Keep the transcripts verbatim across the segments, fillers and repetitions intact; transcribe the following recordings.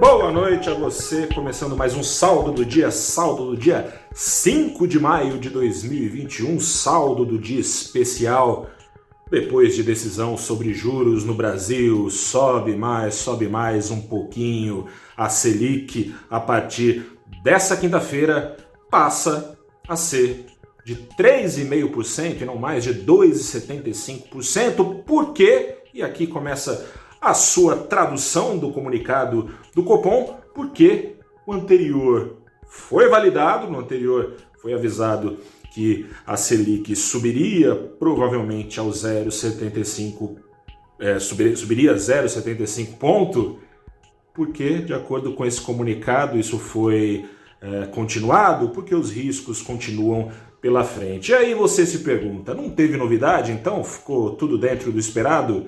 Boa noite a você, começando mais um saldo do dia, saldo do dia cinco de maio de dois mil e vinte e um, saldo do dia especial. Depois de decisão sobre juros no Brasil, sobe mais, sobe mais um pouquinho, a Selic a partir dessa quinta-feira passa a ser de três vírgula cinco por cento e não mais de dois vírgula setenta e cinco por cento, porque, e aqui começa a sua tradução do comunicado do Copom, porque o anterior foi validado, no anterior foi avisado que a Selic subiria provavelmente ao zero vírgula setenta e cinco, é, subiria zero vírgula setenta e cinco ponto, porque, de acordo com esse comunicado, isso foi é, continuado, porque os riscos continuam pela frente. E aí você se pergunta, não teve novidade então? Ficou tudo dentro do esperado?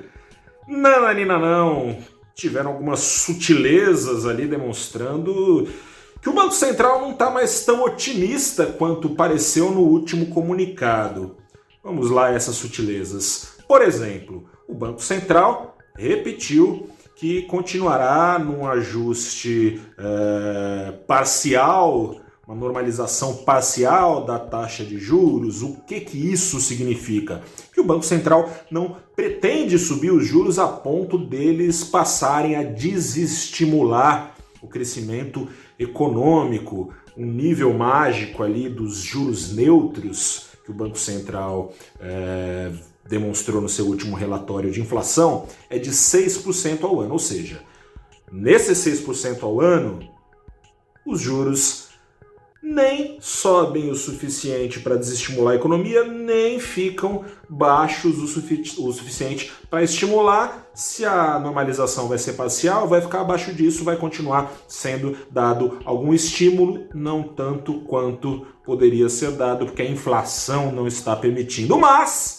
Nananina não, tiveram algumas sutilezas ali demonstrando que o Banco Central não está mais tão otimista quanto pareceu no último comunicado. Vamos lá essas sutilezas. Por exemplo, o Banco Central repetiu que continuará num ajuste é, parcial, uma normalização parcial da taxa de juros. O que que isso significa? Que o Banco Central não pretende subir os juros a ponto deles passarem a desestimular o crescimento econômico, um nível mágico ali dos juros neutros que o Banco Central é, demonstrou no seu último relatório de inflação é de seis por cento ao ano, ou seja, nesses seis por cento ao ano, os juros nem sobem o suficiente para desestimular a economia, nem ficam baixos o, sufici- o suficiente para estimular. Se a normalização vai ser parcial, vai ficar abaixo disso, vai continuar sendo dado algum estímulo, não tanto quanto poderia ser dado, porque a inflação não está permitindo. Mas,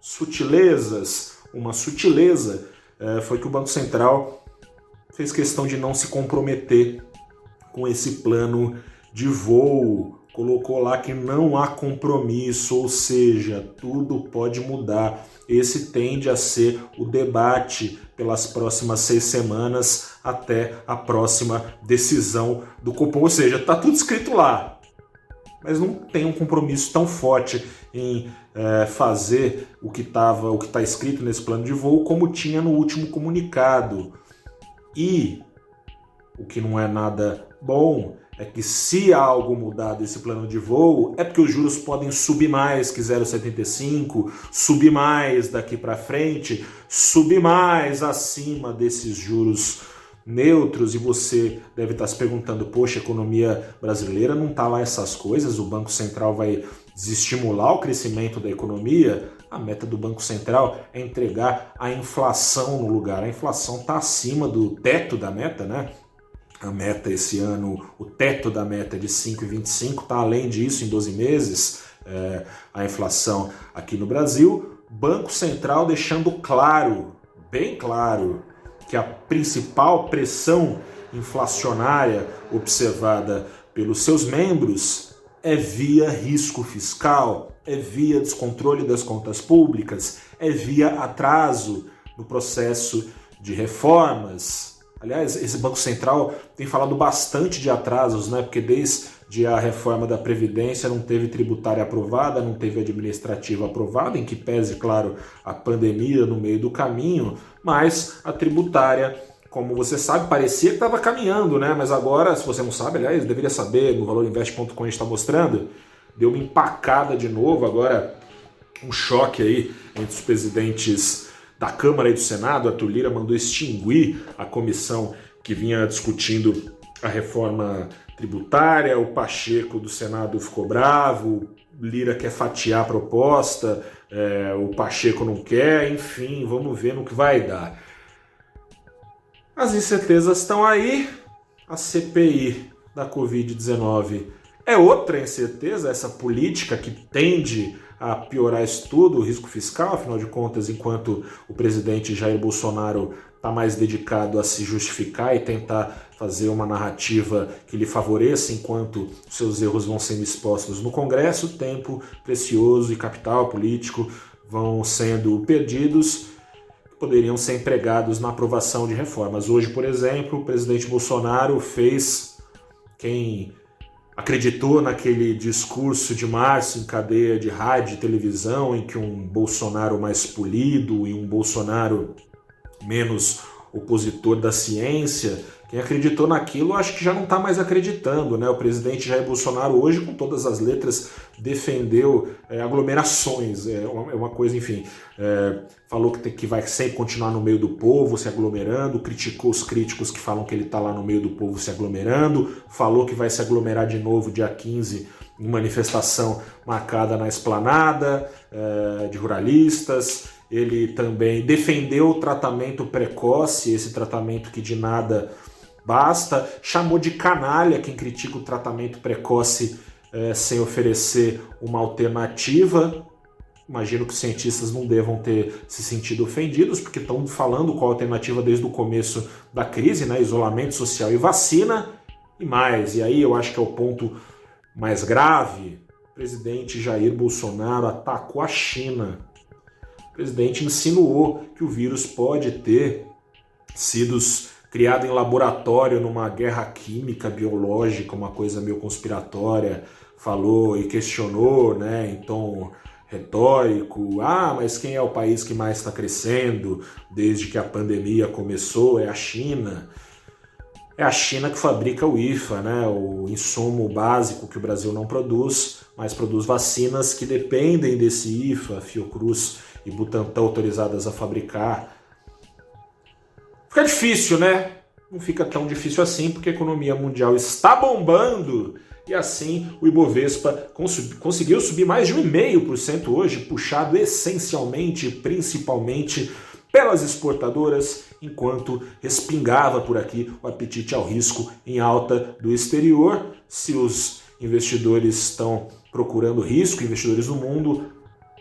sutilezas, uma sutileza é, foi que o Banco Central fez questão de não se comprometer com esse plano de voo, colocou lá que não há compromisso, ou seja, tudo pode mudar. Esse tende a ser o debate pelas próximas seis semanas até a próxima decisão do Copom, ou seja, está tudo escrito lá, mas não tem um compromisso tão forte em é, fazer o que estava, o que está escrito nesse plano de voo como tinha no último comunicado. E o que não é nada bom é que se algo mudar desse plano de voo, é porque os juros podem subir mais que zero vírgula setenta e cinco, subir mais daqui para frente, subir mais acima desses juros neutros. E você deve estar se perguntando, poxa, a economia brasileira não está lá essas coisas, o Banco Central vai desestimular o crescimento da economia? A meta do Banco Central é entregar a inflação no lugar. A inflação está acima do teto da meta, né? A meta esse ano, o teto da meta é de cinco vírgula vinte e cinco, está além disso em doze meses, é, a inflação aqui no Brasil. Banco Central deixando claro, bem claro, que a principal pressão inflacionária observada pelos seus membros é via risco fiscal, é via descontrole das contas públicas, é via atraso no processo de reformas. Aliás, esse Banco Central tem falado bastante de atrasos, né? Porque desde a reforma da Previdência não teve tributária aprovada, não teve administrativa aprovada, em que pese, claro, a pandemia no meio do caminho, mas a tributária, como você sabe, parecia que estava caminhando, né? Mas agora, se você não sabe, aliás, deveria saber, no valor invest ponto com a gente está mostrando, deu uma empacada de novo, agora um choque aí entre os presidentes da Câmara e do Senado. Arthur Lira mandou extinguir a comissão que vinha discutindo a reforma tributária, o Pacheco do Senado ficou bravo, o Lira quer fatiar a proposta, é, o Pacheco não quer, enfim, vamos ver no que vai dar. As incertezas estão aí, a C P I da covid dezenove é outra incerteza, essa política que tende a piorar isso tudo, o risco fiscal. Afinal de contas, enquanto o presidente Jair Bolsonaro está mais dedicado a se justificar e tentar fazer uma narrativa que lhe favoreça enquanto seus erros vão sendo expostos no Congresso, tempo precioso e capital político vão sendo perdidos. poderiam ser empregados na aprovação de reformas. Hoje, por exemplo, o presidente Bolsonaro fez, quem acreditou naquele discurso de março em cadeia de rádio e televisão, em que um Bolsonaro mais polido e um Bolsonaro menos opositor da ciência, quem acreditou naquilo acho que já não está mais acreditando, né? O presidente Jair Bolsonaro hoje, com todas as letras, defendeu é, aglomerações, é uma, é uma coisa, enfim, é, falou que, tem, que vai sempre continuar no meio do povo se aglomerando, criticou os críticos que falam que ele está lá no meio do povo se aglomerando, falou que vai se aglomerar de novo dia quinze em manifestação marcada na Esplanada é, de ruralistas. Ele também defendeu o tratamento precoce, esse tratamento que de nada basta, chamou de canalha quem critica o tratamento precoce é, sem oferecer uma alternativa. Imagino que os cientistas não devam ter se sentido ofendidos, porque estão falando qual a alternativa desde o começo da crise, né? Isolamento social e vacina e mais. E aí eu acho que é o ponto mais grave. O presidente Jair Bolsonaro atacou a China. O presidente insinuou que o vírus pode ter sido criado em laboratório numa guerra química, biológica, uma coisa meio conspiratória, falou e questionou, né, em tom retórico, ah, mas quem é o país que mais está crescendo desde que a pandemia começou? É a China. É a China que fabrica o I F A, né, o insumo básico que o Brasil não produz, mas produz vacinas que dependem desse I F A, Fiocruz e Butantan autorizadas a fabricar. Fica difícil, né? Não fica tão difícil assim, porque a economia mundial está bombando e assim o Ibovespa cons- conseguiu subir mais de um vírgula cinco por cento hoje, puxado essencialmente, principalmente pelas exportadoras, enquanto respingava por aqui o apetite ao risco em alta do exterior. Se os investidores estão procurando risco, investidores no mundo,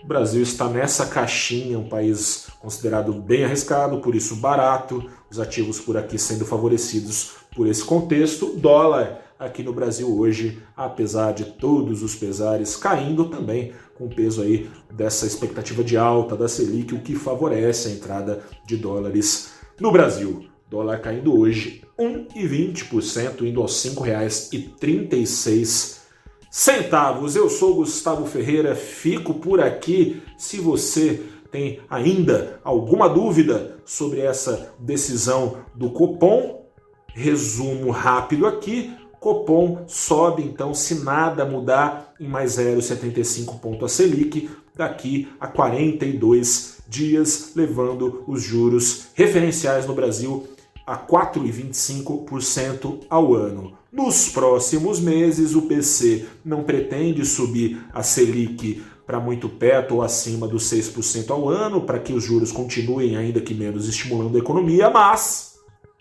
o Brasil está nessa caixinha, um país considerado bem arriscado, por isso barato, os ativos por aqui sendo favorecidos por esse contexto. O dólar aqui no Brasil hoje, apesar de todos os pesares, caindo também, com o peso aí dessa expectativa de alta da Selic, o que favorece a entrada de dólares no Brasil. Dólar caindo hoje um vírgula vinte por cento, indo aos cinco reais e trinta e seis centavos. Eu sou Gustavo Ferreira, fico por aqui. Se você tem ainda alguma dúvida sobre essa decisão do Copom, resumo rápido aqui. Copom sobe, então, se nada mudar, em mais zero vírgula setenta e cinco ponto a Selic daqui a quarenta e dois dias, levando os juros referenciais no Brasil a quatro vírgula vinte e cinco por cento ao ano. Nos próximos meses, o P C não pretende subir a Selic para muito perto ou acima dos seis por cento ao ano, para que os juros continuem, ainda que menos, estimulando a economia, mas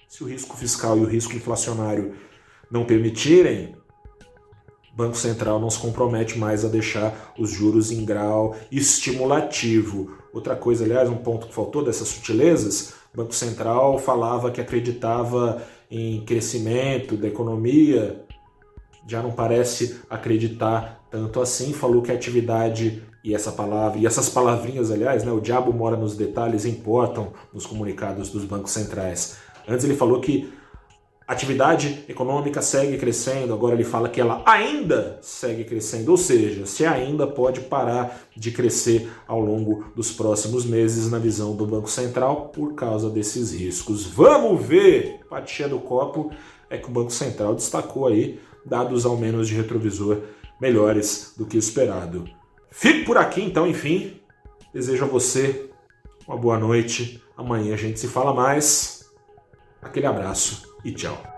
se o risco fiscal e o risco inflacionário não permitirem, o Banco Central não se compromete mais a deixar os juros em grau estimulativo. Outra coisa, aliás, um ponto que faltou dessas sutilezas, o Banco Central falava que acreditava em crescimento da economia, já não parece acreditar tanto assim, falou que a atividade, e essa palavra, e essas palavrinhas, aliás, né, o diabo mora nos detalhes, importam nos comunicados dos bancos centrais. Antes ele falou que atividade econômica segue crescendo, agora ele fala que ela ainda segue crescendo, ou seja, se ainda pode parar de crescer ao longo dos próximos meses na visão do Banco Central por causa desses riscos. Vamos ver! A fatia do copo é que o Banco Central destacou aí dados ao menos de retrovisor melhores do que esperado. Fico por aqui então, enfim, desejo a você uma boa noite, amanhã a gente se fala mais, aquele abraço. E tchau.